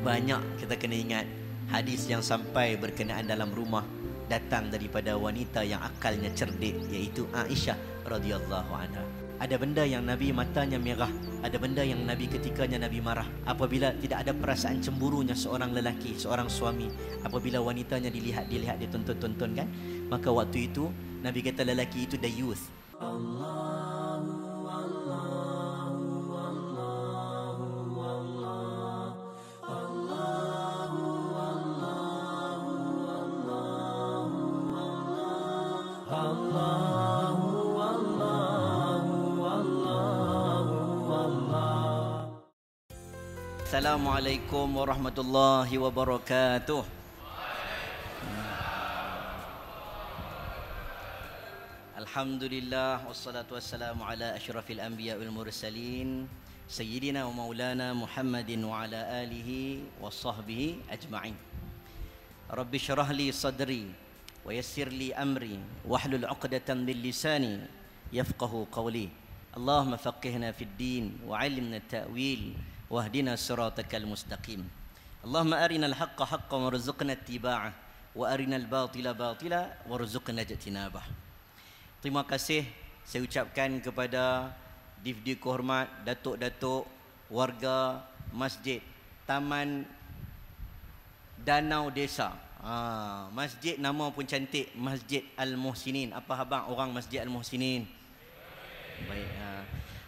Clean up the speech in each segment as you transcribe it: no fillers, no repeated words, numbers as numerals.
Banyak kita kena ingat hadis yang sampai berkenaan dalam rumah datang daripada wanita yang akalnya cerdik, iaitu Aisyah radhiyallahu anha. Ada benda yang Nabi matanya merah, ada benda yang Nabi ketikanya Nabi marah apabila tidak ada perasaan cemburunya seorang lelaki, seorang suami, apabila wanitanya dilihat, ditonton-tonton kan. Maka waktu itu Nabi kata lelaki itu dayuth. Assalamualaikum warahmatullahi wabarakatuh. Alhamdulillah wassalatu wassalamu ala asyrafil anbiya wal mursalin sayyidina wa maulana Muhammadin wa ala alihi wa sahbihi ajma'in. Rabbi syrah li sadri wa yassir li amri wahlul 'uqdatan min lisani yafqahu qawli. Allahumma faqihna fid din wa 'allimna at-ta'wil wahdina siratal mustaqim. Allahumma arinal haqqa haqqan warzuqna ittiba'ah wa arinal batila batila warzuqna ijtinabah. Terima kasih saya ucapkan kepada individu kehormat, datuk-datuk, warga masjid, taman danau desa. Masjid nama pun cantik, Masjid Al-Muhsinin. Apa khabar orang Masjid Al-Muhsinin? Baik.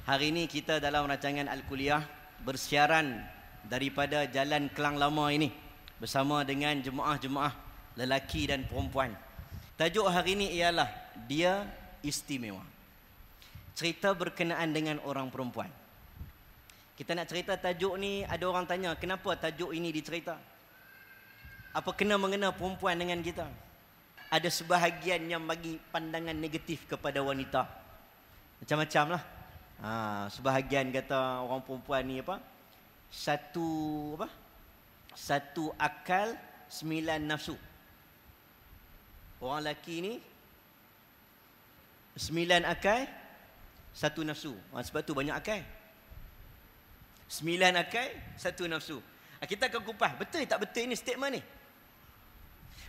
Hari ini kita dalam rancangan Al-Kuliah bersiaran daripada Jalan Kelang Lama ini bersama dengan jemaah-jemaah lelaki dan perempuan. Tajuk hari ini ialah Dia Istimewa. Cerita berkenaan dengan orang perempuan. Kita nak cerita tajuk ni, ada orang tanya kenapa tajuk ini dicerita? Apa kena mengena perempuan dengan kita? Ada sebahagian yang bagi pandangan negatif kepada wanita. Macam-macam lah. Sebahagian kata orang perempuan ni apa? Satu akal, 9 nafsu. Orang lelaki ni 9 akal, 1 nafsu. Sebab tu banyak akal. 9 akal, 1 nafsu. Kita akan kupas, betul tak betul ini statement ni?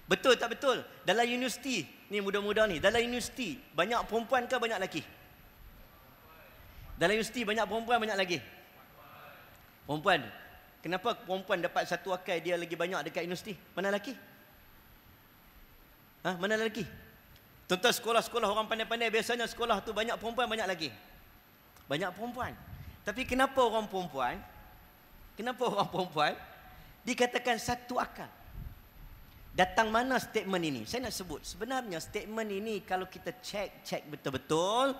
Betul tak betul? Dalam universiti ni muda-muda ni, dalam universiti banyak perempuan ke banyak lelaki? Dalam universiti banyak perempuan, banyak lagi? Perempuan. Kenapa perempuan dapat satu akal dia lagi banyak dekat universiti? Mana lelaki? Mana lelaki? Tentang sekolah-sekolah orang pandai-pandai, biasanya sekolah tu banyak perempuan, banyak lagi? Banyak perempuan. Tapi kenapa orang perempuan dikatakan satu akal? Datang mana statement ini? Saya nak sebut. Sebenarnya statement ini kalau kita cek betul-betul,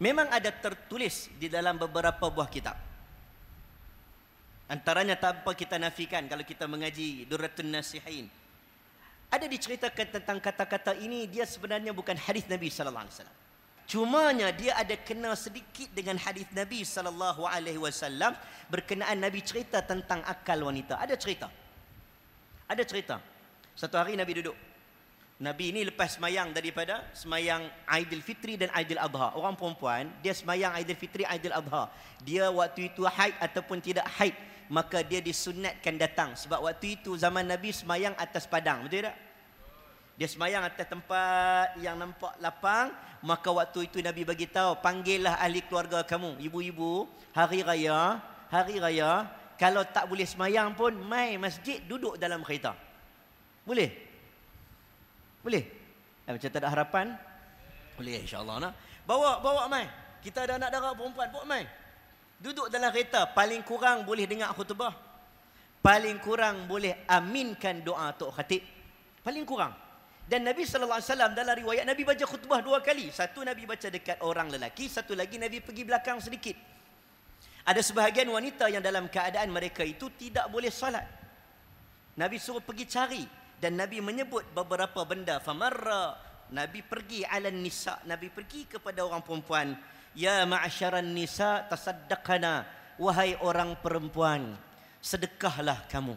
memang ada tertulis di dalam beberapa buah kitab. Antaranya tanpa kita nafikan kalau kita mengaji Durratun Nasihin. Ada diceritakan tentang kata-kata ini, dia sebenarnya bukan hadis Nabi sallallahu alaihi wasallam. Cumanya dia ada kena sedikit dengan hadis Nabi sallallahu alaihi wasallam berkenaan Nabi cerita tentang akal wanita. Ada cerita. Satu hari Nabi duduk. Nabi ini lepas semayang daripada semayang Aidil Fitri dan Aidil Adha. Orang perempuan, dia semayang Aidil Fitri, Aidil Adha. Dia waktu itu haid ataupun tidak haid, maka dia disunatkan datang. Sebab waktu itu zaman Nabi semayang atas padang, betul tak? Dia semayang atas tempat yang nampak lapang. Maka waktu itu Nabi bagi tahu, panggillah ahli keluarga kamu. Ibu-ibu, hari raya, kalau tak boleh semayang pun, mai masjid duduk dalam kereta. Boleh? Boleh? Macam tak ada harapan? Boleh, insyaAllah nak. Bawa mai. Kita ada anak dara perempuan, bawa mai. Duduk dalam kereta, paling kurang boleh dengar khutbah. Paling kurang boleh aminkan doa Tok Khatib. Paling kurang. Dan Nabi SAW dalam riwayat, Nabi baca khutbah 2 kali. Satu Nabi baca dekat orang lelaki, satu lagi Nabi pergi belakang sedikit. Ada sebahagian wanita yang dalam keadaan mereka itu tidak boleh salat. Nabi suruh pergi cari. Dan Nabi menyebut beberapa benda. Famarra, Nabi pergi ala nisa, Nabi pergi kepada orang perempuan. Ya ma'asyaran nisa tasaddaqana, wahai orang perempuan, sedekahlah kamu.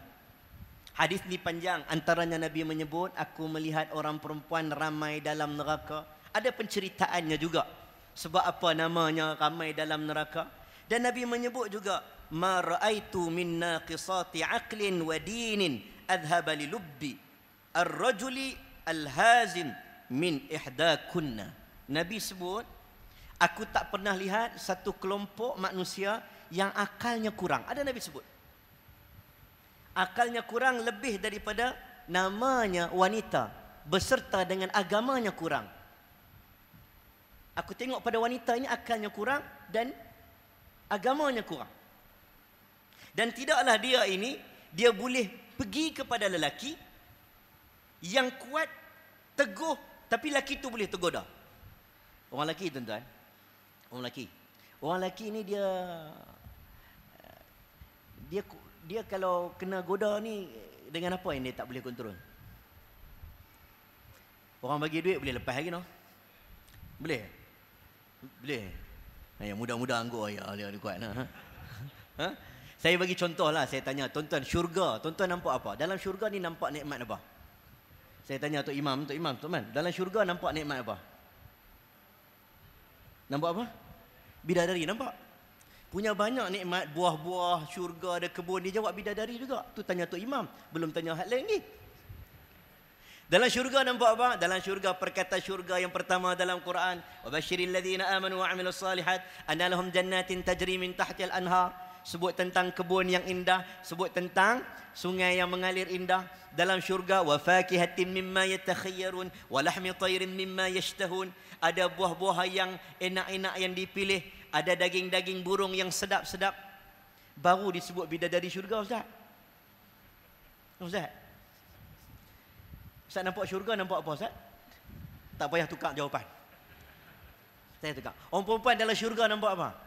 Hadis ni panjang, antaranya Nabi menyebut aku melihat orang perempuan ramai dalam neraka. Ada penceritaannya juga sebab apa namanya ramai dalam neraka. Dan Nabi menyebut juga ma ra'aitu min naqisati aqlin wa dinin adhhaba li lubbi ar-rajuli al-hazin min ihdakunna. Nabi sebut, aku tak pernah lihat satu kelompok manusia yang akalnya kurang. Ada Nabi sebut akalnya kurang lebih daripada namanya wanita, beserta dengan agamanya kurang. Aku tengok pada wanita ini akalnya kurang dan agamanya kurang. Dan tidaklah dia ini, dia boleh pergi kepada lelaki yang kuat, teguh, tapi lelaki itu boleh tergoda. Orang lelaki, tuan-tuan, orang lelaki, orang lelaki ni dia kalau kena goda ni dengan apa yang dia tak boleh kontrol? Orang bagi duit boleh lepas lagi, no? Boleh? Boleh. Yang muda-muda anggur dia kuat. Nah. Ha? Saya bagi contoh lah. Saya tanya, tuan-tuan, syurga, tuan-tuan nampak apa? Dalam syurga ni nampak nikmat apa? Saya tanya Tok Imam, tuan-tuan, dalam syurga nampak nikmat apa? Nampak apa? Bidadari, nampak? Punya banyak nikmat, buah-buah, syurga, ada kebun. Dia jawab bidadari juga. Tu tanya Tok Imam, belum tanya hal lain ni. Dalam syurga nampak apa? Dalam syurga, perkataan syurga yang pertama dalam Quran, wa basyiril ladzina amanu wa 'amilus solihat anna lahum jannatin tajri min tahtil anhar. Sebut tentang kebun yang indah, sebut tentang sungai yang mengalir indah dalam syurga. Wa fakihatin mimma yatakhayyarun wa lahmi tayrin mimma yashtahun. Ada buah-buahan yang enak-enak yang dipilih, ada daging-daging burung yang sedap-sedap. Baru disebut bidadari syurga, ustaz. Ustaz, ustaz nampak syurga, nampak apa, ustaz? Tak payah tukar jawapan. Saya tukar. Orang perempuan dalam syurga nampak apa?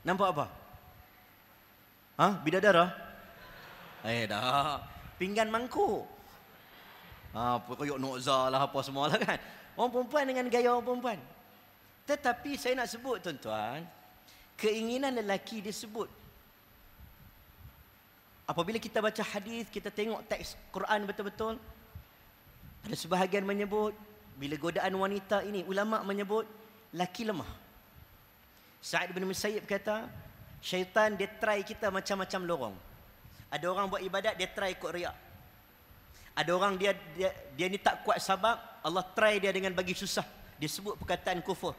Nampak apa? Ha? Bidadara? Dah. Pinggan mangkuk. Ha, koyok nokza lah apa semua lah kan. Orang perempuan dengan gaya orang perempuan. Tetapi saya nak sebut, tuan-tuan, keinginan lelaki disebut. Apabila kita baca hadis, kita tengok teks Quran betul-betul, ada sebahagian menyebut bila godaan wanita ini, ulama menyebut laki lemah. Sa'id bin Musayyib kata, syaitan dia try kita macam-macam lorong. Ada orang buat ibadat, dia try ikut riak. Ada orang dia ni tak kuat sabab, Allah try dia dengan bagi susah. Dia sebut perkataan kufur.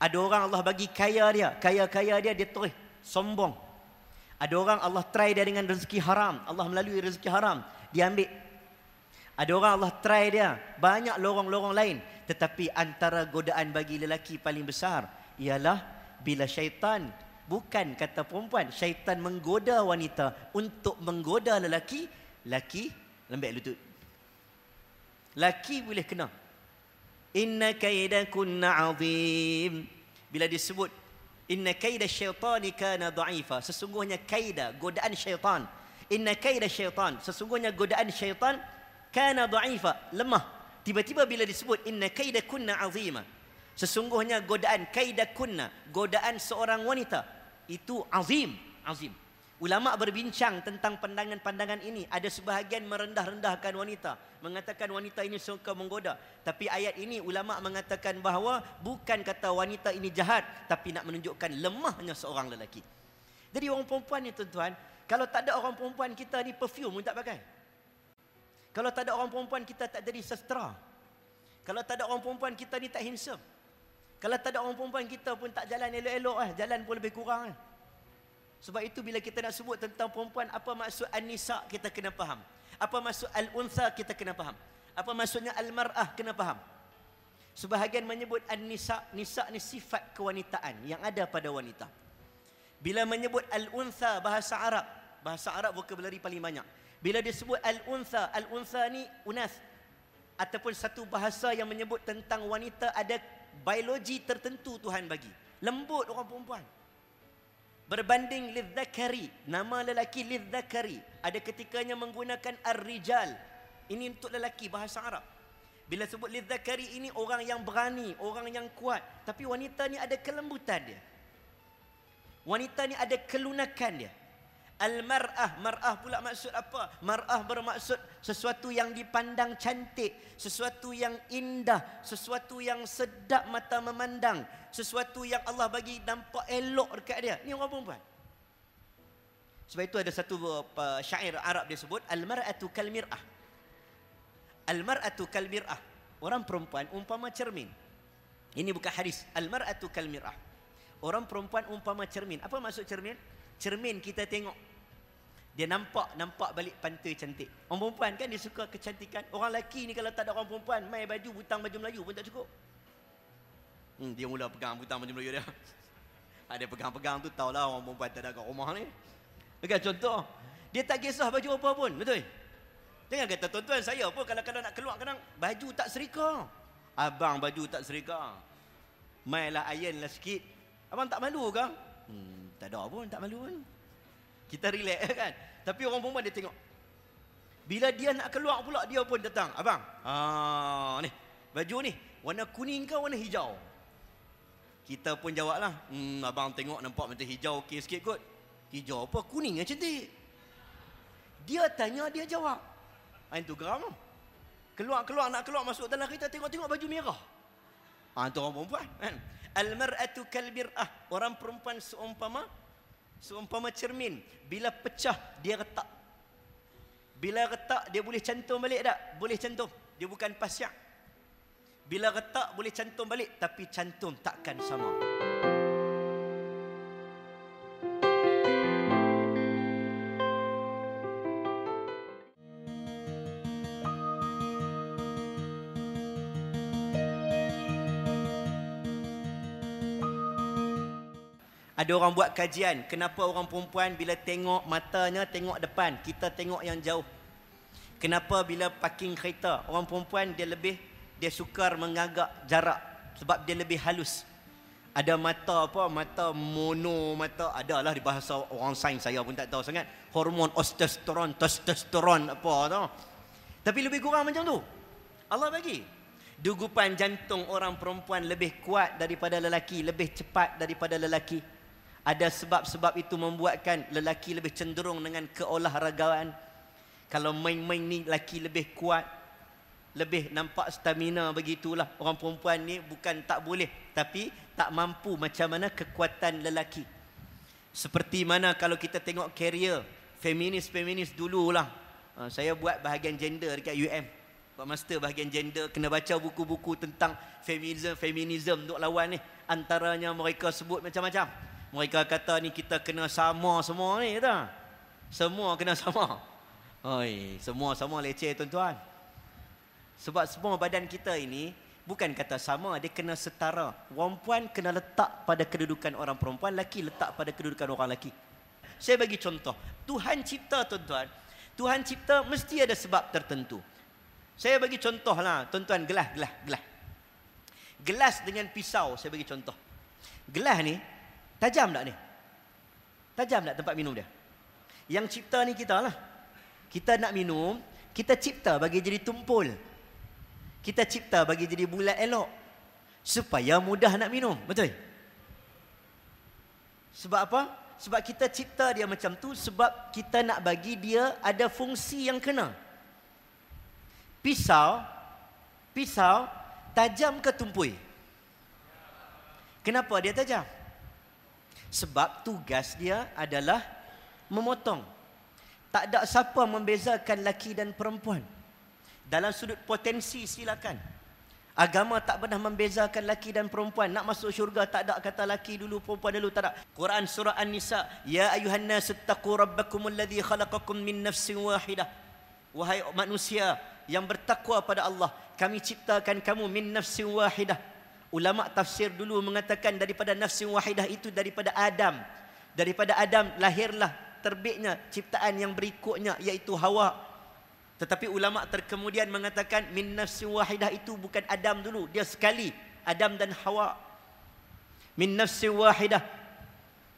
Ada orang Allah bagi kaya dia, kaya-kaya dia terus sombong. Ada orang Allah try dia dengan rezeki haram. Allah melalui rezeki haram, dia ambil. Ada orang Allah try dia banyak lorong-lorong lain. Tetapi antara godaan bagi lelaki paling besar ialah bila syaitan, bukan kata perempuan, syaitan menggoda wanita untuk menggoda lelaki. Lelaki lembek lutut. Lelaki boleh kena. Inna kaidakunna azim. Bila disebut inna kaida syaitani kana dha'ifa, sesungguhnya kaida, godaan syaitan, inna kaida syaitan, sesungguhnya godaan syaitan, kana dha'ifa, lemah. Tiba-tiba bila disebut inna kaida kunna azima, sesungguhnya godaan, kaida kunna, godaan seorang wanita itu azim. Azim. Ulama berbincang tentang pandangan-pandangan ini. Ada sebahagian merendah-rendahkan wanita, mengatakan wanita ini suka menggoda. Tapi ayat ini ulama mengatakan bahawa bukan kata wanita ini jahat, tapi nak menunjukkan lemahnya seorang lelaki. Jadi orang perempuan ni, tuan-tuan, kalau tak ada orang perempuan, kita ni perfume pun tak pakai. Kalau tak ada orang perempuan, kita tak jadi sastera. Kalau tak ada orang perempuan, kita ni tak handsome. Kalau tak ada orang perempuan, kita pun tak jalan elok-elok lah. Jalan pun lebih kurang lah. Sebab itu bila kita nak sebut tentang perempuan, apa maksud an-nisa kita kena faham. Apa maksud al-untha kita kena faham. Apa maksudnya al-mar'ah kena faham. Sebahagian menyebut an-nisa, nisa ni sifat kewanitaan yang ada pada wanita. Bila menyebut al-untha, bahasa Arab, bahasa Arab vocabulary paling banyak. Bila disebut al-untha, al-untha ni unas ataupun satu bahasa yang menyebut tentang wanita ada biologi tertentu Tuhan bagi. Lembut orang perempuan. Berbanding lidzakari, nama lelaki lidzakari, ada ketikanya menggunakan ar-rijal. Ini untuk lelaki, bahasa Arab. Bila sebut lidzakari ini, orang yang berani, orang yang kuat. Tapi wanita ni ada kelembutan dia. Wanita ni ada kelunakan dia. Al-mar'ah, mar'ah pula maksud apa? Mar'ah bermaksud sesuatu yang dipandang cantik, sesuatu yang indah, sesuatu yang sedap mata memandang, sesuatu yang Allah bagi nampak elok dekat dia. Ni orang perempuan. Sebab itu ada satu syair Arab dia sebut, al-mar'atu kal-mir'ah. Al-mar'atu kal-mir'ah. Orang perempuan umpama cermin. Ini bukan hadis. Al-mar'atu kal-mir'ah. Orang perempuan umpama cermin. Apa maksud cermin? Cermin kita tengok. Dia nampak balik pantai cantik. Orang perempuan kan dia suka kecantikan. Orang lelaki ni kalau tak ada orang perempuan, mai baju, butang baju Melayu pun tak cukup. Dia mula pegang butang baju Melayu dia. Dia pegang-pegang tu, tahulah orang perempuan tak ada kat rumah ni. Bagi contoh, dia tak kisah baju apa pun, betul? Jangan kata, tuan-tuan saya pun kadang-kadang nak keluar, kadang baju tak serika. Abang baju tak serika. Mailah iron lah sikit. Abang tak malu ke? Tak ada pun, tak malu pun. Kita relax kan. Tapi orang perempuan dia tengok. Bila dia nak keluar pula, dia pun datang. Abang, ni baju ni warna kuning ke warna hijau? Kita pun jawablah. Abang tengok nampak macam hijau okey sikit kot. Hijau apa? Kuning yang cantik. Dia tanya, dia jawab. Ain tu geram. Keluar-keluar nak keluar masuk dalam kereta, tengok-tengok baju merah. Tu orang perempuan kan. Al-mar'atu kal-mir'ah. Orang perempuan seumpama cermin. Bila pecah dia retak. Bila retak dia boleh cantum balik tak? Boleh cantum. Dia bukan pasyak. Bila retak boleh cantum balik, tapi cantum takkan sama. Ada orang buat kajian, kenapa orang perempuan bila tengok matanya tengok depan, kita tengok yang jauh. Kenapa bila parking kereta, orang perempuan dia sukar mengagak jarak sebab dia lebih halus. Ada mata mono mata, adalah di bahasa orang sains saya pun tak tahu sangat. Hormon testosteron apa tau. Tapi lebih kurang macam tu. Allah bagi. Dugupan jantung orang perempuan lebih kuat daripada lelaki, lebih cepat daripada lelaki. Ada sebab-sebab itu membuatkan lelaki lebih cenderung dengan keolahragaan. Kalau main-main ni lelaki lebih kuat, lebih nampak stamina begitulah. Orang perempuan ni bukan tak boleh, tapi tak mampu macam mana kekuatan lelaki. Seperti mana kalau kita tengok karier feminis dululah. Saya buat bahagian gender dekat UM. Buat master bahagian gender, kena baca buku-buku tentang feminism untuk lawan ni. Antaranya mereka sebut macam-macam. Mereka kata ni kita kena sama semua ni kata. Semua kena sama. Oi, semua sama leceh tuan-tuan. Sebab semua badan kita ini bukan kata sama, dia kena setara. Perempuan kena letak pada kedudukan orang perempuan, lelaki letak pada kedudukan orang lelaki. Saya bagi contoh. Tuhan cipta tuan-tuan. Tuhan cipta mesti ada sebab tertentu. Saya bagi contohlah tuan-tuan, gelas. Gelas dengan pisau saya bagi contoh. Gelas ni tajam tak ni? Tajam tak tempat minum dia? Yang cipta ni kita lah. Kita nak minum, kita cipta bagi jadi tumpul. Kita cipta bagi jadi bulat elok. Supaya mudah nak minum. Betul? Sebab apa? Sebab kita cipta dia macam tu. Sebab kita nak bagi dia ada fungsi yang kena. Pisau tajam ke tumpul? Kenapa dia tajam? Sebab tugas dia adalah memotong. Tak ada siapa membezakan lelaki dan perempuan. Dalam sudut potensi silakan. Agama tak pernah membezakan lelaki dan perempuan. Nak masuk syurga tak ada kata lelaki dulu perempuan dulu, tak ada. Quran surah An-Nisa, ya ayuhan nas ittaqu rabbakumul ladzi khalaqakum min nafsin wahidah. Wahai manusia yang bertakwa pada Allah, kami ciptakan kamu min nafsin wahidah. Ulama tafsir dulu mengatakan daripada nafsin wahidah itu daripada Adam. Daripada Adam lahirlah terbitnya ciptaan yang berikutnya iaitu Hawa. Tetapi ulama terkemudian mengatakan min nafsin wahidah itu bukan Adam dulu, dia sekali, Adam dan Hawa. Min nafsin wahidah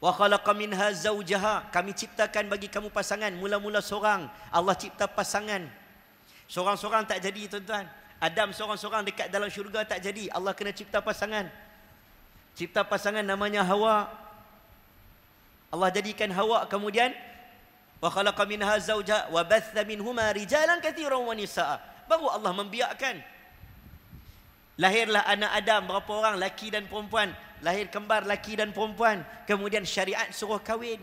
wa khalaqa minha zawjaha. Kami ciptakan bagi kamu pasangan, mula-mula seorang. Allah cipta pasangan. Seorang-seorang tak jadi tuan-tuan. Adam seorang-seorang dekat dalam syurga tak jadi. Allah kena cipta pasangan. Cipta pasangan namanya Hawa. Allah jadikan Hawa kemudian wa khalaqa minha zawjaha wa batha minhuma rijalan katsiran wa nisaa. Baru Allah membiakkan. Lahirlah anak Adam berapa orang lelaki dan perempuan. Lahir kembar lelaki dan perempuan. Kemudian syariat suruh kahwin.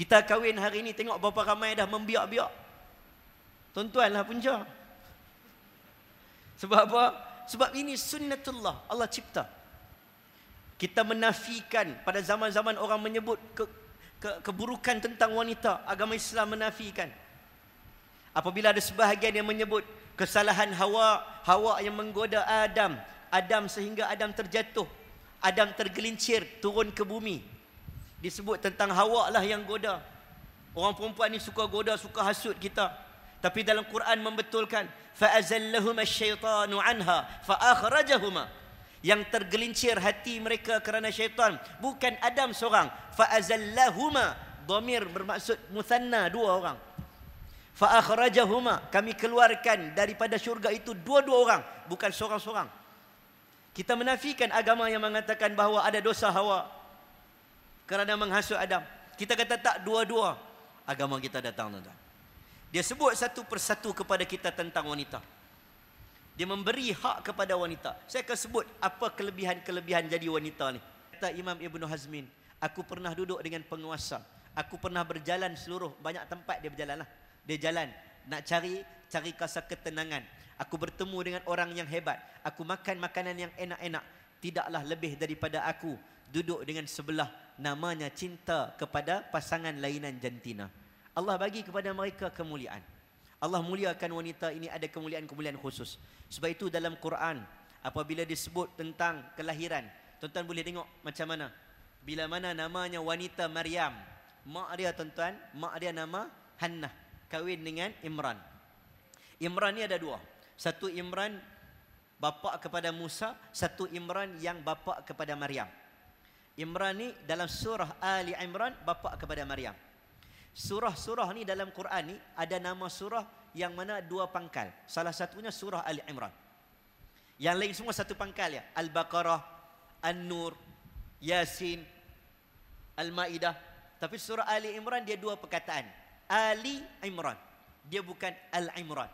Kita kahwin hari ni tengok berapa ramai dah membiak-biak. Tuan-tuanlah punca. Sebab apa? Sebab ini sunnatullah. Allah cipta. Kita menafikan. Pada zaman-zaman orang menyebut keburukan tentang wanita. Agama Islam menafikan. Apabila ada sebahagian yang menyebut kesalahan Hawa, Hawa yang menggoda Adam, Adam sehingga Adam terjatuh, Adam tergelincir turun ke bumi, disebut tentang Hawa lah yang goda. Orang perempuan ni suka goda, suka hasut kita. Tapi dalam Quran membetulkan, fa'azallahuma asyaitanu anha fa'akhrajahuma. Yang tergelincir hati mereka kerana syaitan bukan Adam seorang. Fa'azallahuma, dhamir bermaksud musanna, dua orang. Fa'akhrajahuma, kami keluarkan daripada syurga itu dua-dua orang, bukan seorang-seorang. Kita menafikan agama yang mengatakan bahawa ada dosa Hawa kerana menghasut Adam. Kita kata tak, dua-dua. Agama kita datang, tuan-tuan. Dia sebut satu persatu kepada kita tentang wanita. Dia memberi hak kepada wanita. Saya akan sebut apa kelebihan-kelebihan jadi wanita ni. Kata Imam Ibn Hazmin, aku pernah duduk dengan penguasa. Aku pernah berjalan seluruh, banyak tempat dia berjalan lah. Dia jalan, nak cari rasa ketenangan. Aku bertemu dengan orang yang hebat. Aku makan makanan yang enak-enak. Tidaklah lebih daripada aku duduk dengan sebelah. Namanya cinta kepada pasangan lainan jantina. Allah bagi kepada mereka kemuliaan. Allah muliakan wanita ini, ada kemuliaan-kemuliaan khusus. Sebab itu dalam Quran, apabila disebut tentang kelahiran, tuan-tuan boleh tengok macam mana. Bila mana namanya wanita Maryam. Mak dia, tuan-tuan, mak dia nama Hannah. Kahwin dengan Imran. Imran ni ada dua. Satu Imran bapa kepada Musa, satu Imran yang bapa kepada Maryam. Imran ni dalam surah Ali Imran bapa kepada Maryam. Surah-surah ni dalam Quran ni ada nama surah yang mana dua pangkal. Salah satunya surah Ali Imran. Yang lain semua satu pangkal ya. Al-Baqarah, An-Nur, Yasin, Al-Maidah. Tapi surah Ali Imran dia dua perkataan. Ali Imran. Dia bukan Al-Imran.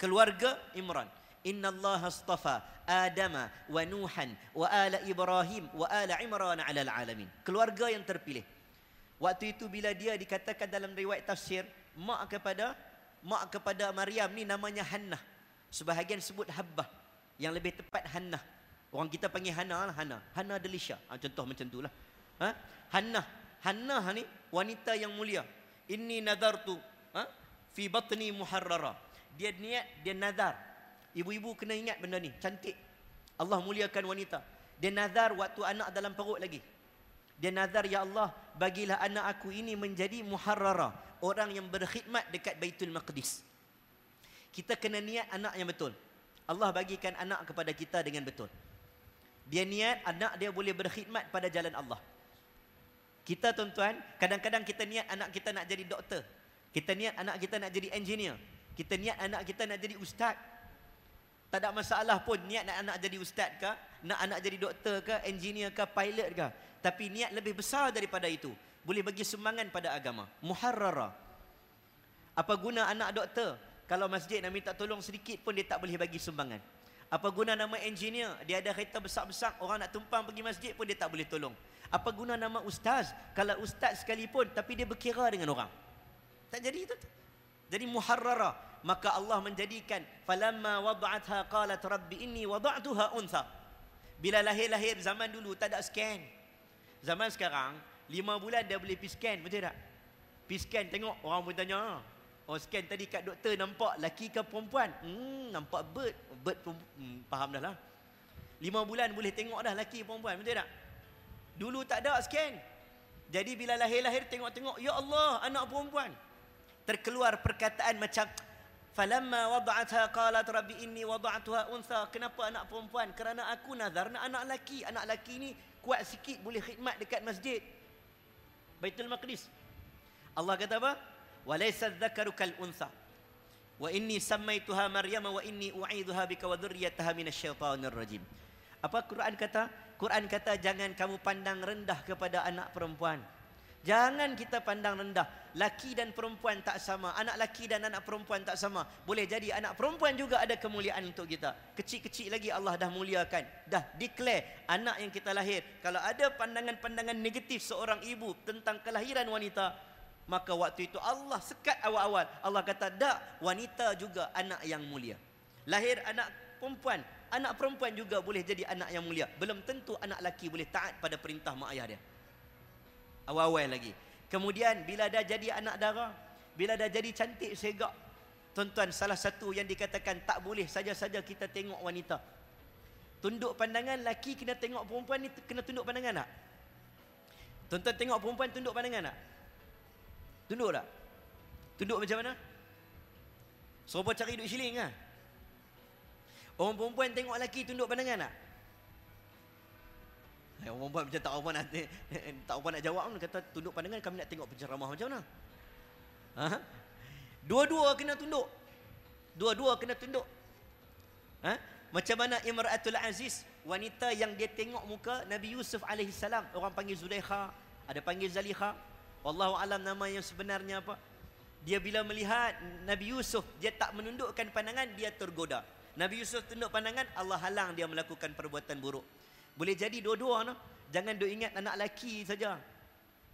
Keluarga Imran. Inna Allah astafa Adama wa Nuhan wa ala Ibrahim wa ala Imran ala al-alamin. Keluarga yang terpilih. Waktu itu bila dia dikatakan dalam riwayat tafsir, mak kepada Maryam ni namanya Hannah. Sebahagian sebut Habbah. Yang lebih tepat Hannah. Orang kita panggil Hannah lah, Hannah. Hannah Delisha. Contoh macam tu lah. Hannah. Hannah ni wanita yang mulia. Inni nadartu fi batni muharrara. Dia niat, dia nazar. Ibu-ibu kena ingat benda ni, cantik. Allah muliakan wanita. Dia nazar waktu anak dalam perut lagi. Dia nazar, ya Allah, bagilah anak aku ini menjadi muharrara, orang yang berkhidmat dekat Baitul Maqdis. Kita kena niat anak yang betul. Allah bagikan anak kepada kita dengan betul. Dia niat anak dia boleh berkhidmat pada jalan Allah. Kita tuan-tuan, kadang-kadang kita niat anak kita nak jadi doktor. Kita niat anak kita nak jadi engineer. Kita niat anak kita nak jadi ustaz. Tak ada masalah pun niat nak anak jadi ustaz ke, nak anak jadi doktor ke, engineer ke, pilot ke. Tapi niat lebih besar daripada itu. Boleh bagi sumbangan pada agama. Muharrara. Apa guna anak doktor kalau masjid nak minta tolong sedikit pun dia tak boleh bagi sumbangan? Apa guna nama engineer? Dia ada kereta besar-besar, orang nak tumpang pergi masjid pun dia tak boleh tolong. Apa guna nama ustaz? Kalau ustaz sekalipun, tapi dia berkira dengan orang. Tak jadi itu. Jadi muharrara. Maka Allah menjadikan, falamma wada'atha qalat rabbi inni wada'tuha untha. Bila lahir-lahir zaman dulu tak ada scan. Zaman sekarang, 5 bulan dia boleh pergi scan, betul tak? Pergi scan tengok, orang pun tanya. Oh, scan tadi kat doktor nampak lelaki ke perempuan? Nampak bird. Bird pun faham dah lah. 5 bulan boleh tengok dah lelaki perempuan, betul tak? Dulu tak ada scan. Jadi bila lahir-lahir tengok-tengok, ya Allah, anak perempuan. Terkeluar perkataan macam falamma wada'atha qalat rabbi inni wada'tuha untha. Kenapa anak perempuan? Kerana aku nazar nak anak lelaki. Anak lelaki ni kuat sikit boleh khidmat dekat masjid Baitul Maqdis. Allah kata apa? Walaysa adh-dhakaru kal untha. Wa inni sammaytuha Maryam wa inni u'idhuha bika wa dhurriyyataha minasy syaithanir rajim. Apa Quran kata? Quran kata jangan kamu pandang rendah kepada anak perempuan. Jangan kita pandang rendah. Laki dan perempuan tak sama. Anak laki dan anak perempuan tak sama. Boleh jadi anak perempuan juga ada kemuliaan untuk kita. Kecil-kecil lagi Allah dah muliakan. Dah declare anak yang kita lahir. Kalau ada pandangan-pandangan negatif seorang ibu tentang kelahiran wanita, Maka waktu itu Allah sekat awal-awal. Allah kata, dak, wanita juga anak yang mulia. Lahir anak perempuan, anak perempuan juga boleh jadi anak yang mulia. Belum tentu anak lelaki boleh taat pada perintah mak ayah dia. Awal-awal lagi. Kemudian bila dah jadi anak dara, bila dah jadi cantik segak, tuan-tuan, salah satu yang dikatakan tak boleh saja-saja kita tengok wanita. Tunduk pandangan lelaki kena tengok perempuan ni, kena tunduk pandangan tak? Tuan-tuan tengok perempuan tunduk pandangan tak? Tunduk tak? Tunduk macam mana? Serupa cari duit siling lah. Orang perempuan tengok lelaki tunduk pandangan tak? Orang perempuan macam tak apa nak jawab pun. Kata tunduk pandangan, kami nak tengok penceramah macam mana? Ha? Dua-dua kena tunduk. Dua-dua kena tunduk. Ha? Macam mana Imra'atul Aziz, wanita yang dia tengok muka Nabi Yusuf AS. Orang panggil Zulaikha, ada panggil Zalikha. Wallahu alam nama yang sebenarnya apa. Dia bila melihat Nabi Yusuf, dia tak menundukkan pandangan, dia tergoda. Nabi Yusuf tunduk pandangan, Allah halang dia melakukan perbuatan buruk. Boleh jadi dua-dua no? Jangan duk ingat anak lelaki saja.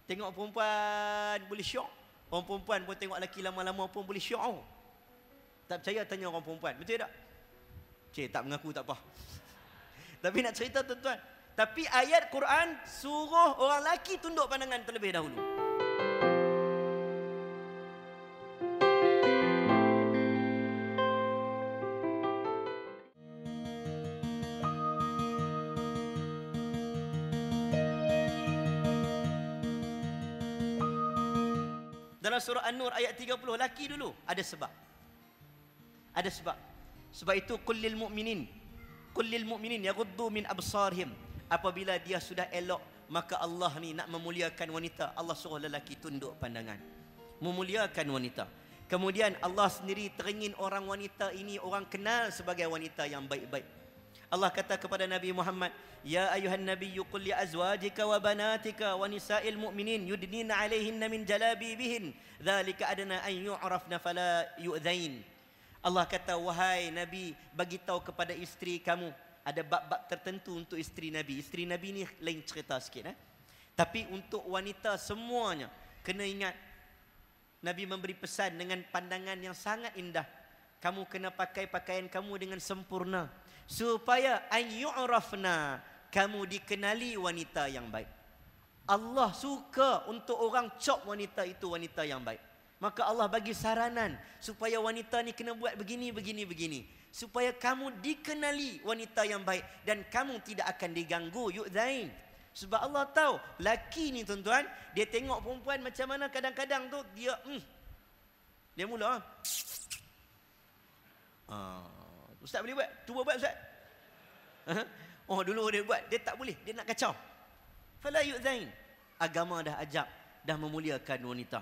Tengok perempuan boleh syok. Orang perempuan pun tengok lelaki lama-lama pun boleh syok. Tak percaya tanya orang perempuan. Betul tak? Cik tak mengaku tak apa. Tapi nak cerita tuan-tuan, tapi ayat Quran suruh orang lelaki tunduk pandangan terlebih dahulu. Surah An-Nur ayat 30, laki dulu. Ada sebab. Ada sebab. Sebab itu kullil mu'minin yaghuddu min absarihim. Apabila dia sudah elok, maka Allah ni nak memuliakan wanita, Allah suruh lelaki tunduk pandangan. Memuliakan wanita. Kemudian Allah sendiri teringin orang wanita ini orang kenal sebagai wanita yang baik-baik. Allah kata kepada Nabi Muhammad, ya ayuhan nabiyyu qul li azwajika wa banatika wa nisa'il mu'minin yudnina 'alayhinna min jalabibihin dzalika adna an yu'rafna fala yu'dzain. Allah kata, wahai Nabi, bagi tahu kepada isteri kamu. Ada bab-bab tertentu untuk isteri Nabi. Isteri Nabi ni lain cerita sikit eh. Tapi untuk wanita semuanya kena ingat, Nabi memberi pesan dengan pandangan yang sangat indah. Kamu kena pakai pakaian kamu dengan sempurna. Supaya ayyu'rafna, kamu dikenali wanita yang baik. Allah suka untuk orang cop wanita itu wanita yang baik. Maka Allah bagi saranan supaya wanita ni kena buat begini, begini, begini. Supaya kamu dikenali wanita yang baik dan kamu tidak akan diganggu yu'zain. Sebab Allah tahu laki ni tuan-tuan, dia tengok perempuan macam mana kadang-kadang tu dia dia mula Ustaz boleh buat? Cuba buat Ustaz. Ha? Oh dulu dia buat, dia tak boleh, dia nak kacau. Fala yu'zain. Agama dah ajak, dah memuliakan wanita.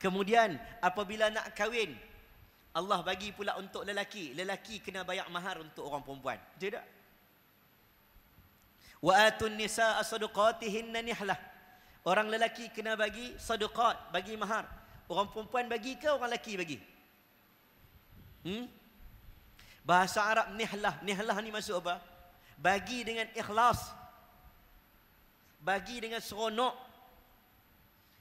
Kemudian apabila nak kahwin, Allah bagi pula untuk lelaki. Lelaki kena bayar mahar untuk orang perempuan. Betul tak? Wa atun nisaa sadaqatihinna nihlah. Orang lelaki kena bagi sadaqat, bagi mahar. Orang perempuan bagi ke orang lelaki bagi? Bahasa Arab nihlah. Nihlah ni maksud apa? Bagi dengan ikhlas. Bagi dengan seronok.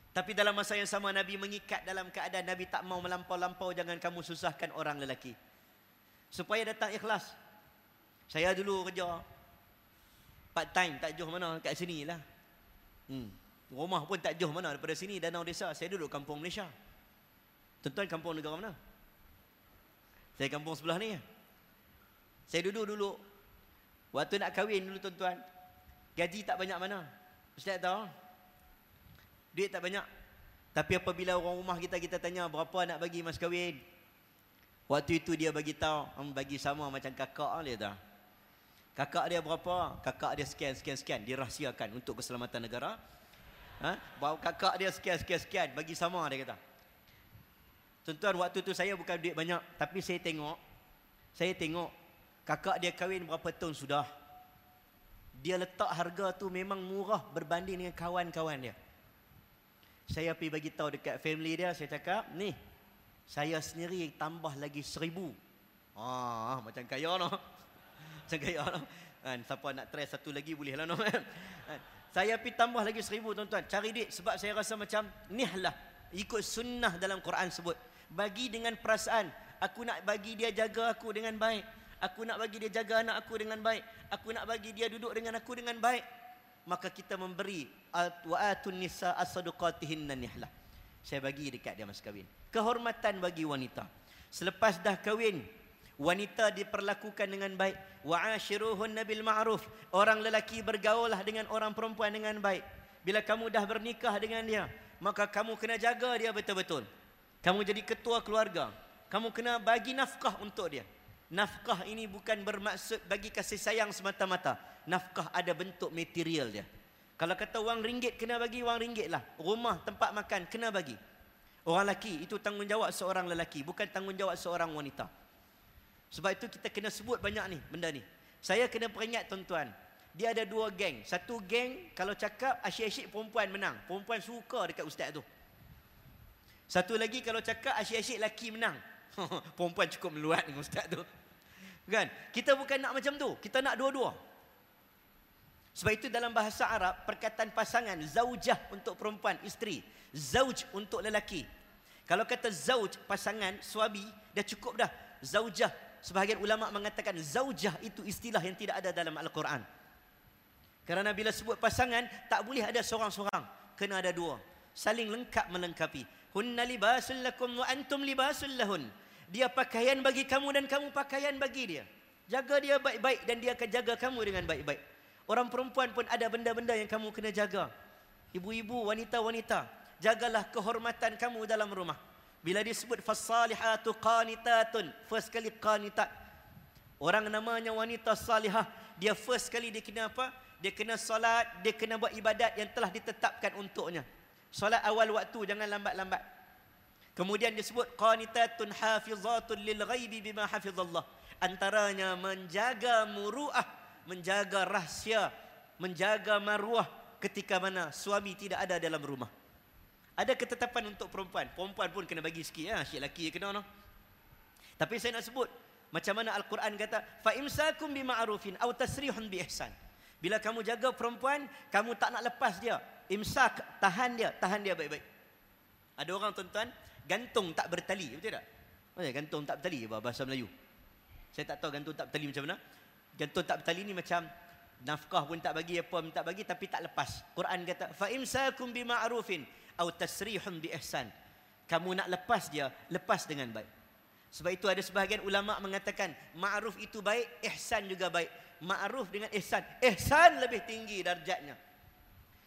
Tapi dalam masa yang sama Nabi mengikat dalam keadaan Nabi tak mau melampau-lampau. Jangan kamu susahkan orang lelaki. Supaya datang ikhlas. Saya dulu kerja part time tak jauh mana kat sini lah. Rumah pun tak jauh mana daripada sini, Danau Desa. Saya duduk kampung Malaysia. Tuan-tuan kampung negara mana? Saya kampung sebelah ni. Saya duduk dulu. Waktu nak kahwin dulu tuan-tuan, gaji tak banyak mana. Ustaz tahu, duit tak banyak. Tapi apabila orang rumah kita tanya berapa nak bagi mas kahwin, waktu itu dia bagi tahu, bagi sama macam kakak dia dah. Kakak dia berapa? Kakak dia sekian. Dirahsiakan untuk keselamatan negara. Ha? Kakak dia sekian. Bagi sama dia kata. Tuan-tuan, waktu tu saya bukan duit banyak, tapi saya tengok kakak dia kahwin berapa tahun sudah. Dia letak harga tu memang murah berbanding dengan kawan-kawan dia. Saya pergi bagi tahu dekat family dia, saya cakap, ni, saya sendiri tambah lagi 1,000. Macam kaya noh. Macam kaya noh. Kan, siapa nak try satu lagi bolehlah noh. Saya pergi tambah lagi 1,000 tuan-tuan, cari duit sebab saya rasa macam nihlah. ikut sunnah dalam Quran sebut. Bagi dengan perasaan. Aku nak bagi dia jaga aku dengan baik. Aku nak bagi dia jaga anak aku dengan baik. Aku nak bagi dia duduk dengan aku dengan baik. Maka kita memberi wa'atun nisa as-sadaqatihinna nihlah. Saya bagi dekat dia mas kahwin. Kehormatan bagi wanita. Selepas dah kahwin, wanita diperlakukan dengan baik. Wa'ashiruhunna bil ma'ruf. Orang lelaki bergaullah dengan orang perempuan dengan baik. Bila kamu dah bernikah dengan dia, maka kamu kena jaga dia betul-betul. Kamu jadi ketua keluarga. Kamu kena bagi nafkah untuk dia. Nafkah ini bukan bermaksud bagi kasih sayang semata-mata. Nafkah ada bentuk material dia. Kalau kata wang ringgit, kena bagi wang ringgit lah. Rumah, tempat makan, kena bagi. Orang lelaki, itu tanggungjawab seorang lelaki. Bukan tanggungjawab seorang wanita. Sebab itu kita kena sebut banyak ni, benda ni. Saya kena peringat tuan-tuan. Dia ada dua geng. Satu geng, kalau cakap asyik-asyik perempuan menang. Perempuan suka dekat ustaz tu. Satu lagi kalau cakap asyik-asyik lelaki menang. Perempuan cukup meluat dengan ustaz tu. Kan? Kita bukan nak macam tu. Kita nak dua-dua. Sebab itu dalam bahasa Arab, perkataan pasangan, zaujah untuk perempuan, isteri. Zauj untuk lelaki. Kalau kata zauj, pasangan, suami, dah cukup dah. Zaujah. Sebahagian ulama' mengatakan zaujah itu istilah yang tidak ada dalam Al-Quran. Kerana bila sebut pasangan, tak boleh ada seorang-seorang. Kena ada dua. Saling lengkap melengkapi. Hunna libasul lakum wa antum libasul lahun. Dia pakaian bagi kamu dan kamu pakaian bagi dia. Jaga dia baik-baik dan dia akan jaga kamu dengan baik-baik. Orang perempuan pun ada benda-benda yang kamu kena jaga. Ibu-ibu, wanita-wanita, jagalah kehormatan kamu dalam rumah. Bila disebut fasalihatu qanitatun, first kali qanitat. Orang namanya wanita salihah, dia first kali dia kena apa? Dia kena solat, dia kena buat ibadat yang telah ditetapkan untuknya. Solat awal waktu, jangan lambat-lambat. Kemudian disebut qanitatun hafizatun lil ghaibi bima hafizallah. Antaranya menjaga muru'ah, menjaga rahsia, menjaga maruah ketika mana suami tidak ada dalam rumah. Ada ketetapan untuk perempuan. Perempuan pun kena bagi sikit. Ya, asyik lelaki kena. No? Tapi saya nak sebut. Macam mana Al-Quran kata, فَإِمْسَاكُمْ بِمَعْرُوفٍ أَوْ تَسْرِحٌ بِإِحْسَانٍ. Bila kamu jaga perempuan, kamu tak nak lepas dia. Imsak, tahan dia baik-baik. Ada orang tuan-tuan, gantung tak bertali. Betul tak? Maksudnya gantung tak bertali, bahasa Melayu. Saya tak tahu gantung tak bertali macam mana. Gantung tak bertali ni macam nafkah pun tak bagi, apa pun tak bagi, tapi tak lepas. Quran kata, فَإِمْسَاكُمْ بِمَعْرُوفٍ أَوْ تَسْرِحٌ بِإِحْسَانٍ. Kamu nak lepas dia, lepas dengan baik. Sebab itu ada sebahagian ulama' mengatakan, ma'ruf itu baik, ihsan juga baik. Ma'ruf dengan ihsan. Ihsan lebih tinggi darjatnya.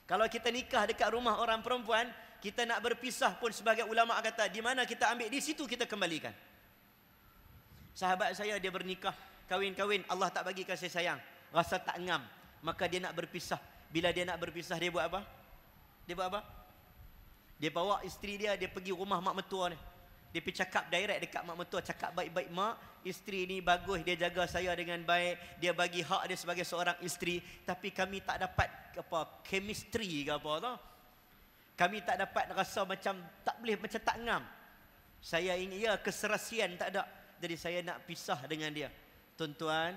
Kalau kita nikah dekat rumah orang perempuan, kita nak berpisah pun sebahagian ulama' kata, di mana kita ambil, di situ kita kembalikan. Sahabat saya, dia bernikah. Kahwin-kahwin, Allah tak bagi kasih sayang. Rasa tak ngam. Maka dia nak berpisah. Bila dia nak berpisah, dia buat apa? Dia bawa isteri dia, dia pergi rumah mak mertua ni. Dia pergi cakap direct dekat mak mertua. Cakap baik-baik, mak, isteri ni bagus. Dia jaga saya dengan baik. Dia bagi hak dia sebagai seorang isteri. Tapi kami tak dapat apa chemistry ke apa tau. Kami tak dapat rasa macam tak boleh, macam tak ngam. Saya ingat, ya, keserasian tak ada. Jadi saya nak pisah dengan dia. Tuan-tuan,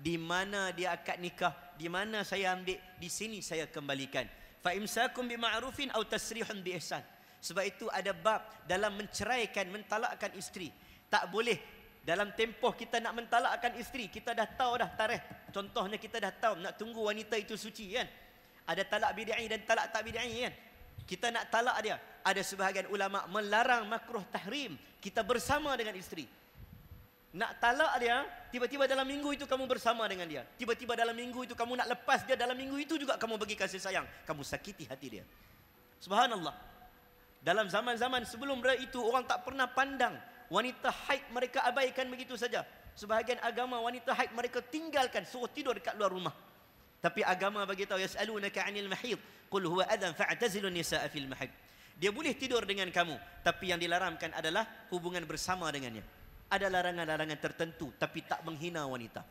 di mana dia akad nikah, di mana saya ambil, di sini saya kembalikan. Fa imsakum bima'rufin aw tasrihun bi ihsan. Sebab itu ada bab dalam menceraikan, mentalakkan isteri. Tak boleh dalam tempoh kita nak mentalakkan isteri, kita dah tahu dah tarikh. Contohnya kita dah tahu nak tunggu wanita itu suci kan. Ada talak bid'ah dan talak tak bid'ah kan. Kita nak talak dia. Ada sebahagian ulama melarang makruh tahrim kita bersama dengan isteri. Nak talak dia, tiba-tiba dalam minggu itu kamu bersama dengan dia. Tiba-tiba dalam minggu itu kamu nak lepas dia, dalam minggu itu juga kamu bagi kasih sayang. Kamu sakiti hati dia. Subhanallah. Dalam zaman-zaman sebelum itu, orang tak pernah pandang. Wanita haid mereka abaikan begitu saja. Sebahagian agama wanita haid mereka tinggalkan, suruh tidur dekat luar rumah. Tapi agama bagi tahu, yasalunaka 'anil mahid, qul huwa adhan fa'tazilun nisaa fil mahid. Dia boleh tidur dengan kamu, tapi yang dilarangkan adalah hubungan bersama dengannya. Ada larangan-larangan tertentu, tapi tak menghina wanita.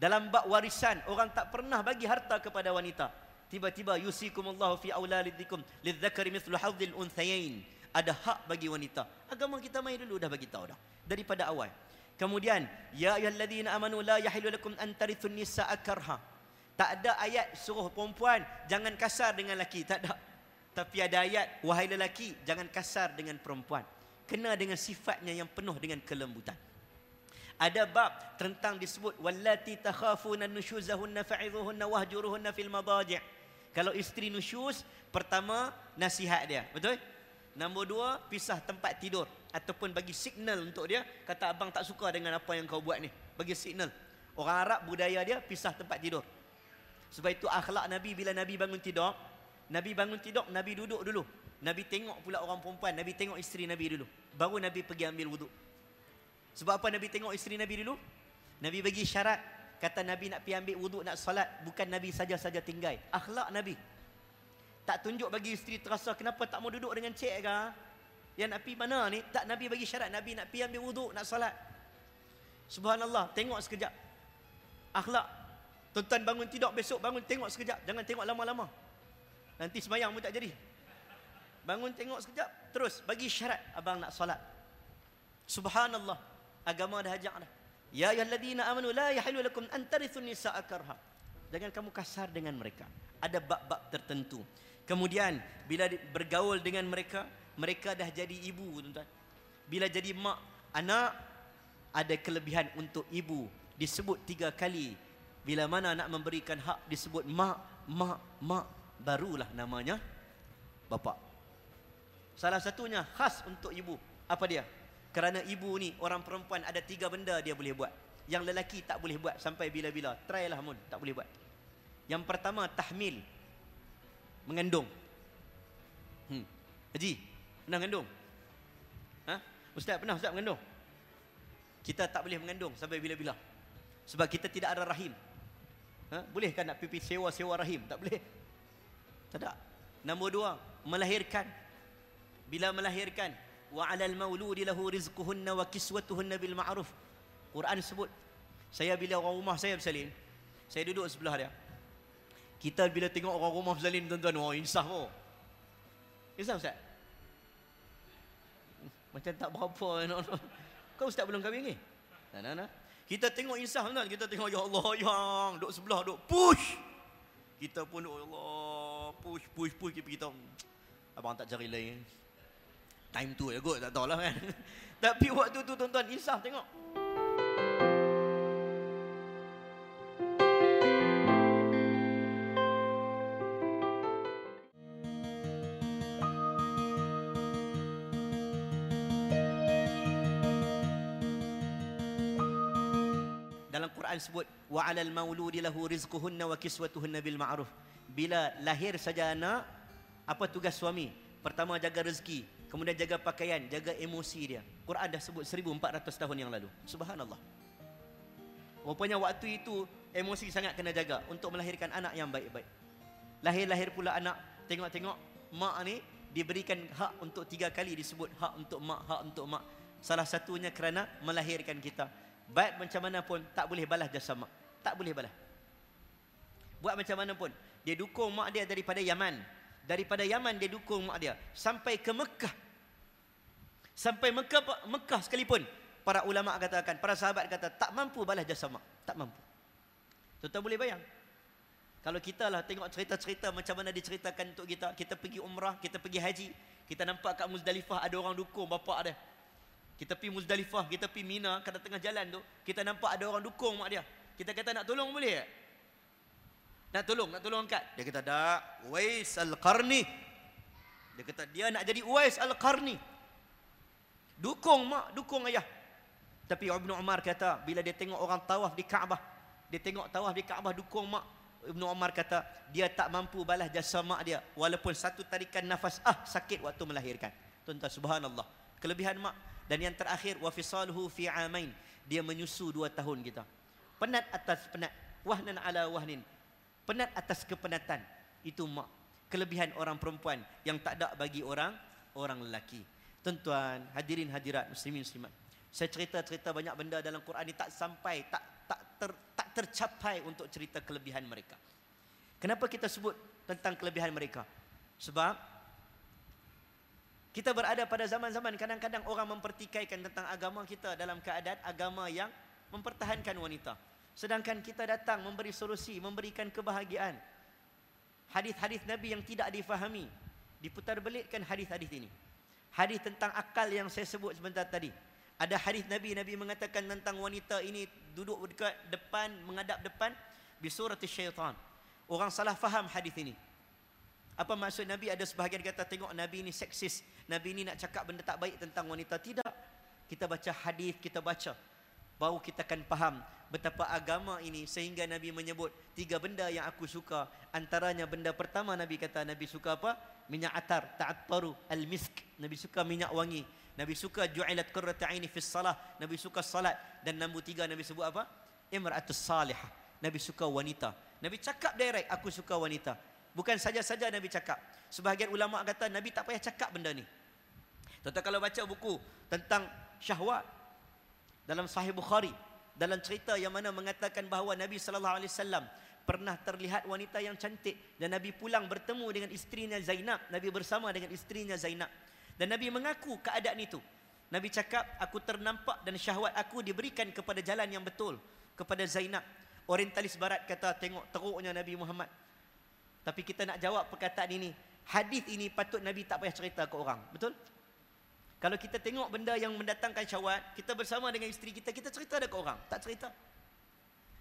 Dalam bab warisan, orang tak pernah bagi harta kepada wanita. Tiba-tiba, yusikumullahu fi auladikum lidzakari mithlu hadzil unthayain. Ada hak bagi wanita. Agama kita mai dulu dah bagi tahu dah daripada awal. Kemudian, ya ayyuhalladzina amanu la yahilu lakum an tarithun nisaa karha. Tak ada ayat suruh perempuan jangan kasar dengan lelaki, tak ada. Tapi ada ayat, wahai lelaki, jangan kasar dengan perempuan, kena dengan sifatnya yang penuh dengan kelembutan. Ada bab tentang disebut wallati takhafuna nushuzahunna fa'idhuhunna wahjuruhunna fil madaji'. Kalau isteri nusyuz, pertama nasihat dia, betul? Nombor dua, pisah tempat tidur ataupun bagi signal untuk dia, kata abang tak suka dengan apa yang kau buat ni, bagi signal. Orang Arab budaya dia pisah tempat tidur. Sebab itu akhlak Nabi, bila Nabi bangun tidur, Nabi duduk dulu. Nabi tengok pula orang perempuan, Nabi tengok isteri Nabi dulu, baru Nabi pergi ambil wuduk. Sebab apa Nabi tengok isteri Nabi dulu? Nabi bagi syarat, kata Nabi nak pergi ambil wuduk, nak salat, bukan Nabi saja-saja tinggai. Akhlak Nabi. Tak tunjuk bagi isteri terasa, kenapa tak mau duduk dengan cik ke? Yang nak pergi mana ni? Tak, Nabi bagi syarat, Nabi nak pergi ambil wuduk, nak salat. Subhanallah, tengok sekejap. Akhlak. Tuan-tuan bangun tidur, besok bangun tengok sekejap, jangan tengok lama-lama. Nanti semayang pun tak jadi. Bangun tengok sekejap, terus bagi syarat abang nak solat. Subhanallah, agama dah ajak dah. Ya ayyuhallazina amanu la yahilu lakum an tarithu nisaa karha. Jangan kamu kasar dengan mereka. Ada bab-bab tertentu. Kemudian bila bergaul dengan mereka, mereka dah jadi ibu, tuan-tuan. Bila jadi mak, anak ada kelebihan untuk ibu, disebut 3 kali. Bila mana nak memberikan hak disebut mak, mak, mak. Barulah namanya bapa. Salah satunya khas untuk ibu. Apa dia? Kerana ibu ni, orang perempuan ada 3 benda dia boleh buat yang lelaki tak boleh buat sampai bila-bila. Try lah mun, tak boleh buat. Yang pertama, tahmil, mengandung. Haji, pernah mengandung? Ustaz, pernah Ustaz mengandung? Kita tak boleh mengandung sampai bila-bila sebab kita tidak ada rahim. Boleh kan nak pipi sewa-sewa rahim? Tak boleh. Tak ada. Nombor 2, melahirkan. Bila melahirkan, wa 'alal mauludi lahu rizquhunna wa kiswatuhunna bil ma'ruf. Quran sebut. Saya bila orang rumah saya bersalin, saya duduk sebelah dia. Kita bila tengok orang rumah bersalin, tuan-tuan, wah, insaf oh. Insaf Ustaz. Macam tak berapa nak. Kau Ustaz belum kahwin ke? Nah. Kita tengok insaf, tuan-tuan, kita tengok ya Allah, yang duduk sebelah duduk push. Kita pun ya Allah, push kita. Abang tak cari lain. Time tu ya kot, tak tahulah kan. Tapi waktu tu tuan-tuan, insaf tengok. Dalam Quran sebut wa 'alal mauludi lahu rizquhunna wa kiswatuhunna bil ma'ruf. Bila lahir saja anak, apa tugas suami? Pertama jaga rezeki, kemudian jaga pakaian, jaga emosi dia. Quran dah sebut 1400 tahun yang lalu. Subhanallah. Rupanya waktu itu emosi sangat kena jaga untuk melahirkan anak yang baik-baik. Lahir-lahir pula anak, tengok-tengok mak ni diberikan hak untuk 3 kali disebut hak untuk mak, hak untuk mak. Salah satunya kerana melahirkan kita. Baik macam mana pun tak boleh balas jasa mak. Tak boleh balas. Buat macam mana pun, dia dukung mak dia daripada Yaman. Daripada Yaman dia dukung mak dia sampai ke Mekah. Sampai Mekah sekalipun, para ulama katakan, para sahabat kata, tak mampu balas jasa mak. Tak mampu. Tuan-tuan boleh bayang. Kalau kita lah tengok cerita-cerita macam mana diceritakan untuk kita, kita pergi umrah, kita pergi haji, kita nampak kat Muzdalifah ada orang dukung bapak dia. Kita pergi Muzdalifah, kita pergi Mina, kat tengah jalan tu, kita nampak ada orang dukung mak dia. Kita kata nak tolong boleh tak? Nak tolong angkat. Dia kata dak, Wais al-Qarni. Dia kata dia nak jadi Wais al-Qarni. Dukung mak, dukung ayah. Tapi Ibn Umar kata, bila dia tengok orang tawaf di Kaabah, dia tengok tawaf di Kaabah dukung mak, Ibn Umar kata, dia tak mampu balas jasa mak dia, walaupun satu tarikan nafas sakit waktu melahirkan. Tuan-tuan, subhanallah. Kelebihan mak. Dan yang terakhir, wafisaluhu fi 'amain, dia menyusu 2 tahun kita. Penat atas penat, wahnan ala wahnin, penat atas kepenatan. Itu mak, kelebihan orang perempuan yang tak ada bagi orang lelaki. Tuan-tuan, hadirin hadirat, muslimin muslimat, saya cerita banyak benda dalam Quran ni tak sampai, tak tercapai untuk cerita kelebihan mereka. Kenapa kita sebut tentang kelebihan mereka? Sebab kita berada pada zaman-zaman kadang-kadang orang mempertikaikan tentang agama kita dalam keadaan agama yang mempertahankan wanita. Sedangkan kita datang memberi solusi, memberikan kebahagiaan. Hadis-hadis Nabi yang tidak difahami. diputarbelikkan hadis-hadis ini. Hadis tentang akal yang saya sebut sebentar tadi. Ada hadis Nabi mengatakan tentang wanita ini duduk dekat depan, menghadap depan bisurati syaitan. Orang salah faham hadis ini. Apa maksud Nabi? Ada sebahagian kata tengok Nabi ini seksis, Nabi ini nak cakap benda tak baik tentang wanita. Tidak. Kita baca hadis, kita baca, baru kita akan faham betapa agama ini. Sehingga Nabi menyebut tiga benda yang aku suka. Antaranya benda pertama Nabi kata, Nabi suka apa? Minyak atar, ta'attaru, al-misk. Nabi suka minyak wangi. Nabi suka ju'ilat qurrata aini fis salah. Nabi suka salat. Dan nombor tiga Nabi sebut apa? Imra'atus salihah. Nabi suka wanita. Nabi cakap direct, aku suka wanita. Bukan saja-saja Nabi cakap. Sebahagian ulama' kata Nabi tak payah cakap benda ni. Contoh kalau baca buku tentang syahwat, dalam Sahih Bukhari, dalam cerita yang mana mengatakan bahawa Nabi SAW pernah terlihat wanita yang cantik dan Nabi pulang bertemu dengan isterinya Zainab. Nabi bersama dengan isterinya Zainab dan Nabi mengaku keadaan itu. Nabi cakap, aku ternampak dan syahwat aku diberikan kepada jalan yang betul, kepada Zainab. Orientalis Barat kata tengok teruknya Nabi Muhammad. Tapi kita nak jawab perkataan ini, hadis ini patut Nabi tak payah cerita ke orang. Betul? Kalau kita tengok benda yang mendatangkan syahwat, kita bersama dengan isteri kita, kita cerita dah ke orang? Tak cerita.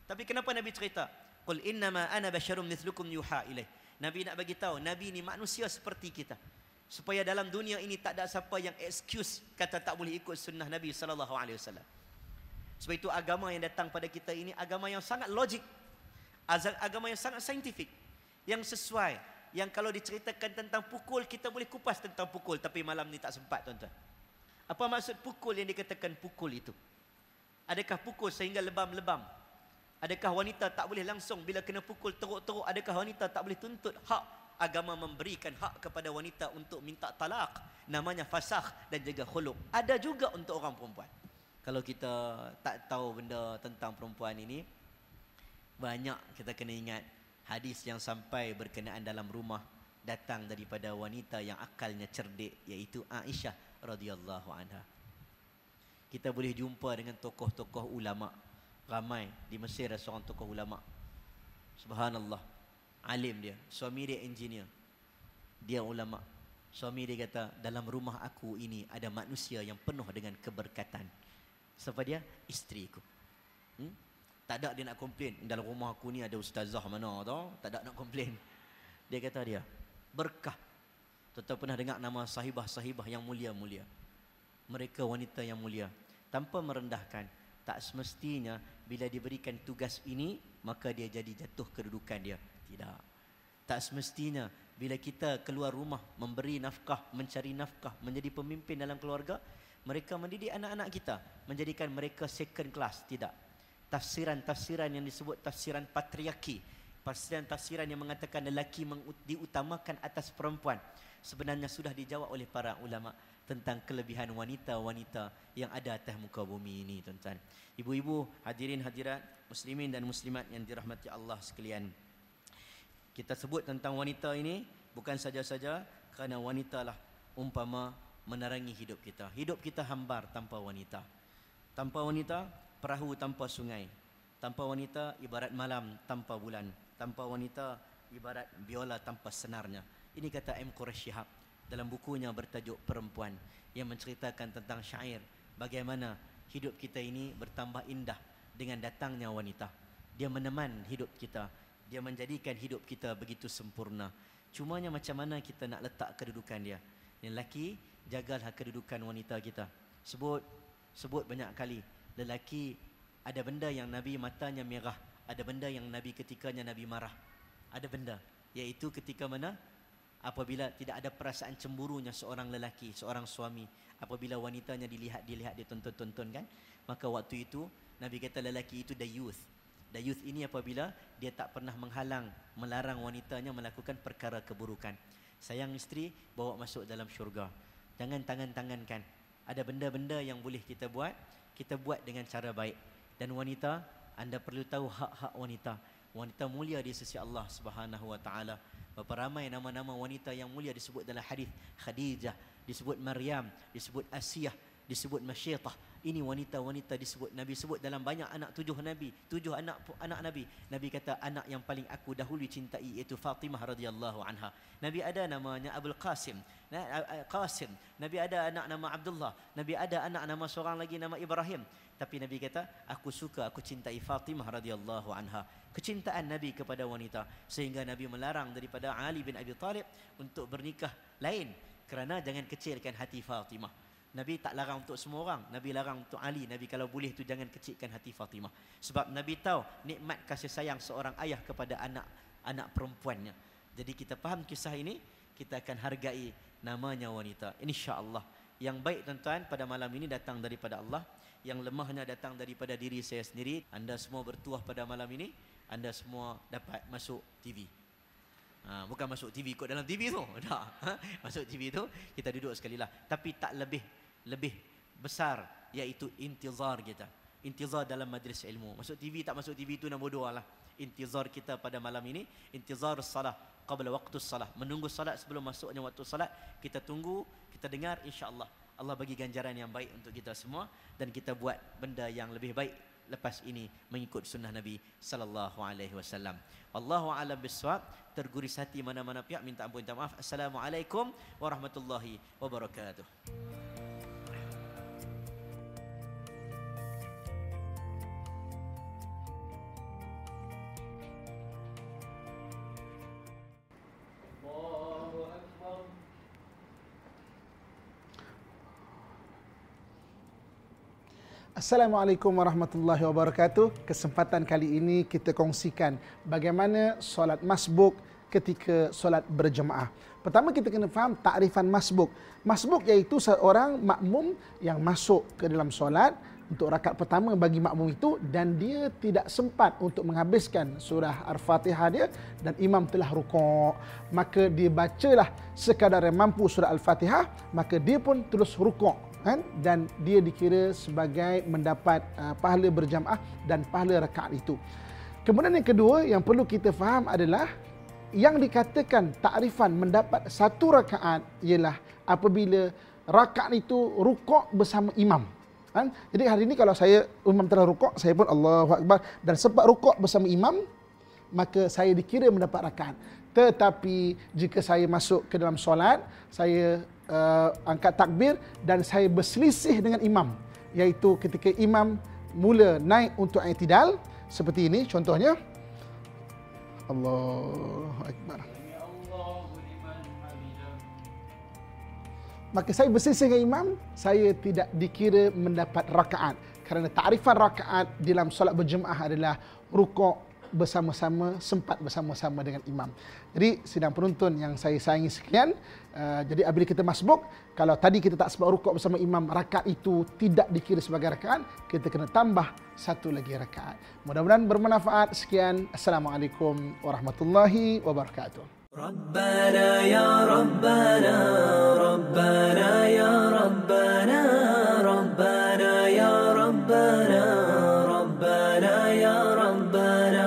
Tapi kenapa Nabi cerita? Qul innama ana basyarum mithlukum yuha ilaih. Nabi nak bagi tahu, Nabi ni manusia seperti kita. Supaya dalam dunia ini tak ada siapa yang excuse kata tak boleh ikut sunnah Nabi SAW. Sebab itu agama yang datang pada kita ini agama yang sangat logik. Agama yang sangat saintifik, yang sesuai, yang kalau diceritakan tentang pukul, kita boleh kupas tentang pukul. Tapi malam ni tak sempat, tuan-tuan. Apa maksud pukul yang dikatakan pukul itu? Adakah pukul sehingga lebam-lebam? Adakah wanita tak boleh langsung bila kena pukul teruk-teruk? Adakah wanita tak boleh tuntut hak? Agama memberikan hak kepada wanita untuk minta talak. Namanya fasakh dan juga khuluk. Ada juga untuk orang perempuan. Kalau kita tak tahu benda tentang perempuan ini, banyak kita kena ingat hadis yang sampai berkenaan dalam rumah datang daripada wanita yang akalnya cerdik, iaitu Aisyah radhiyallahu anha. Kita boleh jumpa dengan tokoh-tokoh ulama. Ramai di Mesir ada seorang tokoh ulama. Subhanallah. Alim dia, suami dia engineer. Dia ulama. Suami dia kata, dalam rumah aku ini ada manusia yang penuh dengan keberkatan. Siapa dia? Isteriku. Tak ada dia nak komplain. Dalam rumah aku ni ada ustazah mana tau, tak ada nak komplain. Dia kata dia berkah. Tuan-tuan pernah dengar nama sahibah-sahibah yang mulia-mulia? Mereka wanita yang mulia. Tanpa merendahkan, tak semestinya bila diberikan tugas ini, maka dia jadi jatuh kedudukan dia. Tidak. Tak semestinya bila kita keluar rumah, memberi nafkah, mencari nafkah, menjadi pemimpin dalam keluarga, mereka mendidik anak-anak kita, menjadikan mereka second class. Tidak. Tafsiran-tafsiran yang disebut tafsiran patriarki, tafsiran-tafsiran yang mengatakan lelaki diutamakan atas perempuan, sebenarnya sudah dijawab oleh para ulama tentang kelebihan wanita-wanita yang ada atas muka bumi ini, tuan-tuan. Ibu-ibu, hadirin hadirat, muslimin dan muslimat yang dirahmati Allah sekalian. Kita sebut tentang wanita ini bukan saja-saja kerana wanitalah umpama menerangi hidup kita. Hidup kita hambar tanpa wanita. Tanpa wanita, perahu tanpa sungai. Tanpa wanita, ibarat malam tanpa bulan. Tanpa wanita, ibarat biola tanpa senarnya. Ini kata M Quresh Shihab dalam bukunya bertajuk Perempuan, yang menceritakan tentang syair bagaimana hidup kita ini bertambah indah dengan datangnya wanita. Dia meneman hidup kita, dia menjadikan hidup kita begitu sempurna. Cumanya macam mana kita nak letak kedudukan dia? Lelaki, jagalah kedudukan wanita kita. Sebut banyak kali. Lelaki ada benda yang Nabi matanya merah, ada benda yang Nabi ketikanya Nabi marah. Ada benda, iaitu ketika mana? Apabila tidak ada perasaan cemburunya seorang lelaki, seorang suami, apabila wanitanya dilihat, dia tonton-tonton kan. Maka waktu itu Nabi kata lelaki itu dayuth. Dayuth ini apabila dia tak pernah menghalang, melarang wanitanya melakukan perkara keburukan. Sayang isteri, bawa masuk dalam syurga. Jangan tangan-tangankan. Ada benda-benda yang boleh kita buat, kita buat dengan cara baik. Dan wanita, anda perlu tahu hak-hak wanita. Wanita mulia di sisi Allah Subhanahu wa taala. Berapa ramai nama-nama wanita yang mulia disebut dalam hadis. Khadijah, disebut Maryam, disebut Asiyah, disebut masyiatah. Ini wanita-wanita disebut Nabi sebut dalam banyak anak, tujuh anak Nabi. Nabi kata anak yang paling aku dahulu cintai iaitu Fatimah radhiyallahu anha. Nabi ada namanya Abul Qasim. Nabi ada anak nama Abdullah. Nabi ada anak nama seorang lagi nama Ibrahim. Tapi Nabi kata aku suka, aku cintai Fatimah radhiyallahu anha. Kecintaan Nabi kepada wanita sehingga Nabi melarang daripada Ali bin Abi Talib untuk bernikah lain kerana jangan kecilkan hati Fatimah. Nabi tak larang untuk semua orang. Nabi larang untuk Ali. Nabi kalau boleh tu jangan kecilkan hati Fatimah. Sebab Nabi tahu nikmat kasih sayang seorang ayah kepada anak perempuannya. Jadi kita faham kisah ini, kita akan hargai namanya wanita. Insya-Allah. Yang baik tuan-tuan pada malam ini datang daripada Allah, yang lemahnya datang daripada diri saya sendiri. Anda semua bertuah pada malam ini, anda semua dapat masuk TV. Bukan masuk TV ikut dalam TV tu. Dah. Masuk TV tu kita duduk sekali lah. Tapi tak lebih besar iaitu intizar kita. Intizar dalam majlis ilmu. Masuk TV tak masuk TV itu nombor dua lah. Intizar kita pada malam ini, intizar salah qabla waktu salah. Menunggu salat sebelum masuknya waktu salat, kita tunggu, kita dengar, insya-Allah Allah bagi ganjaran yang baik untuk kita semua dan kita buat benda yang lebih baik lepas ini mengikut sunnah Nabi sallallahu alaihi wasallam. Wallahu a'lam bissawab. Terguris hati mana-mana pihak, minta ampun, minta maaf. Assalamualaikum warahmatullahi wabarakatuh. Assalamualaikum warahmatullahi wabarakatuh. Kesempatan kali ini kita kongsikan bagaimana solat masbuk ketika solat berjemaah. Pertama kita kena faham takrifan masbuk. Masbuk iaitu seorang makmum yang masuk ke dalam solat untuk rakaat pertama bagi makmum itu dan dia tidak sempat untuk menghabiskan surah Al-Fatihah dia dan imam telah rukuk. Maka dia bacalah sekadar yang mampu surah Al-Fatihah, maka dia pun terus rukuk. Dan dia dikira sebagai mendapat pahala berjamaah dan pahala rakaat itu. Kemudian yang kedua yang perlu kita faham adalah yang dikatakan takrifan mendapat satu rakaat ialah apabila rakaat itu rukuk bersama imam. Jadi hari ini kalau saya imam telah rukuk, saya pun Allahu Akbar dan sempat rukuk bersama imam, maka saya dikira mendapat rakaat. Tetapi jika saya masuk ke dalam solat, saya angkat takbir dan saya berselisih dengan imam, iaitu ketika imam mula naik untuk i'tidal seperti ini contohnya. Allahu Akbar. Maka saya berselisih dengan imam, saya tidak dikira mendapat rakaat kerana takrifan rakaat dalam solat berjemaah adalah rukuk bersama-sama, sempat bersama-sama dengan imam. Jadi sidang penonton yang saya sayangi sekalian, jadi apabila kita masbuk, kalau tadi kita tak sempat rukuk bersama imam, rakaat itu tidak dikira sebagai rakaat, kita kena tambah satu lagi rakaat. Mudah-mudahan bermanfaat. Sekian. Assalamualaikum warahmatullahi wabarakatuh. Rabbana ya Rabbana, Rabbana ya Rabbana, Rabbana ya Rabbana, Rabbana ya Rabbana.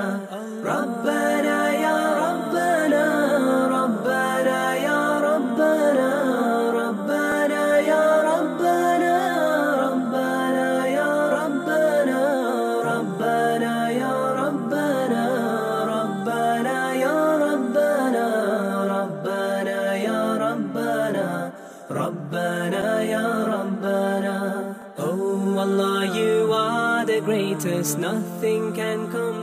Nothing can come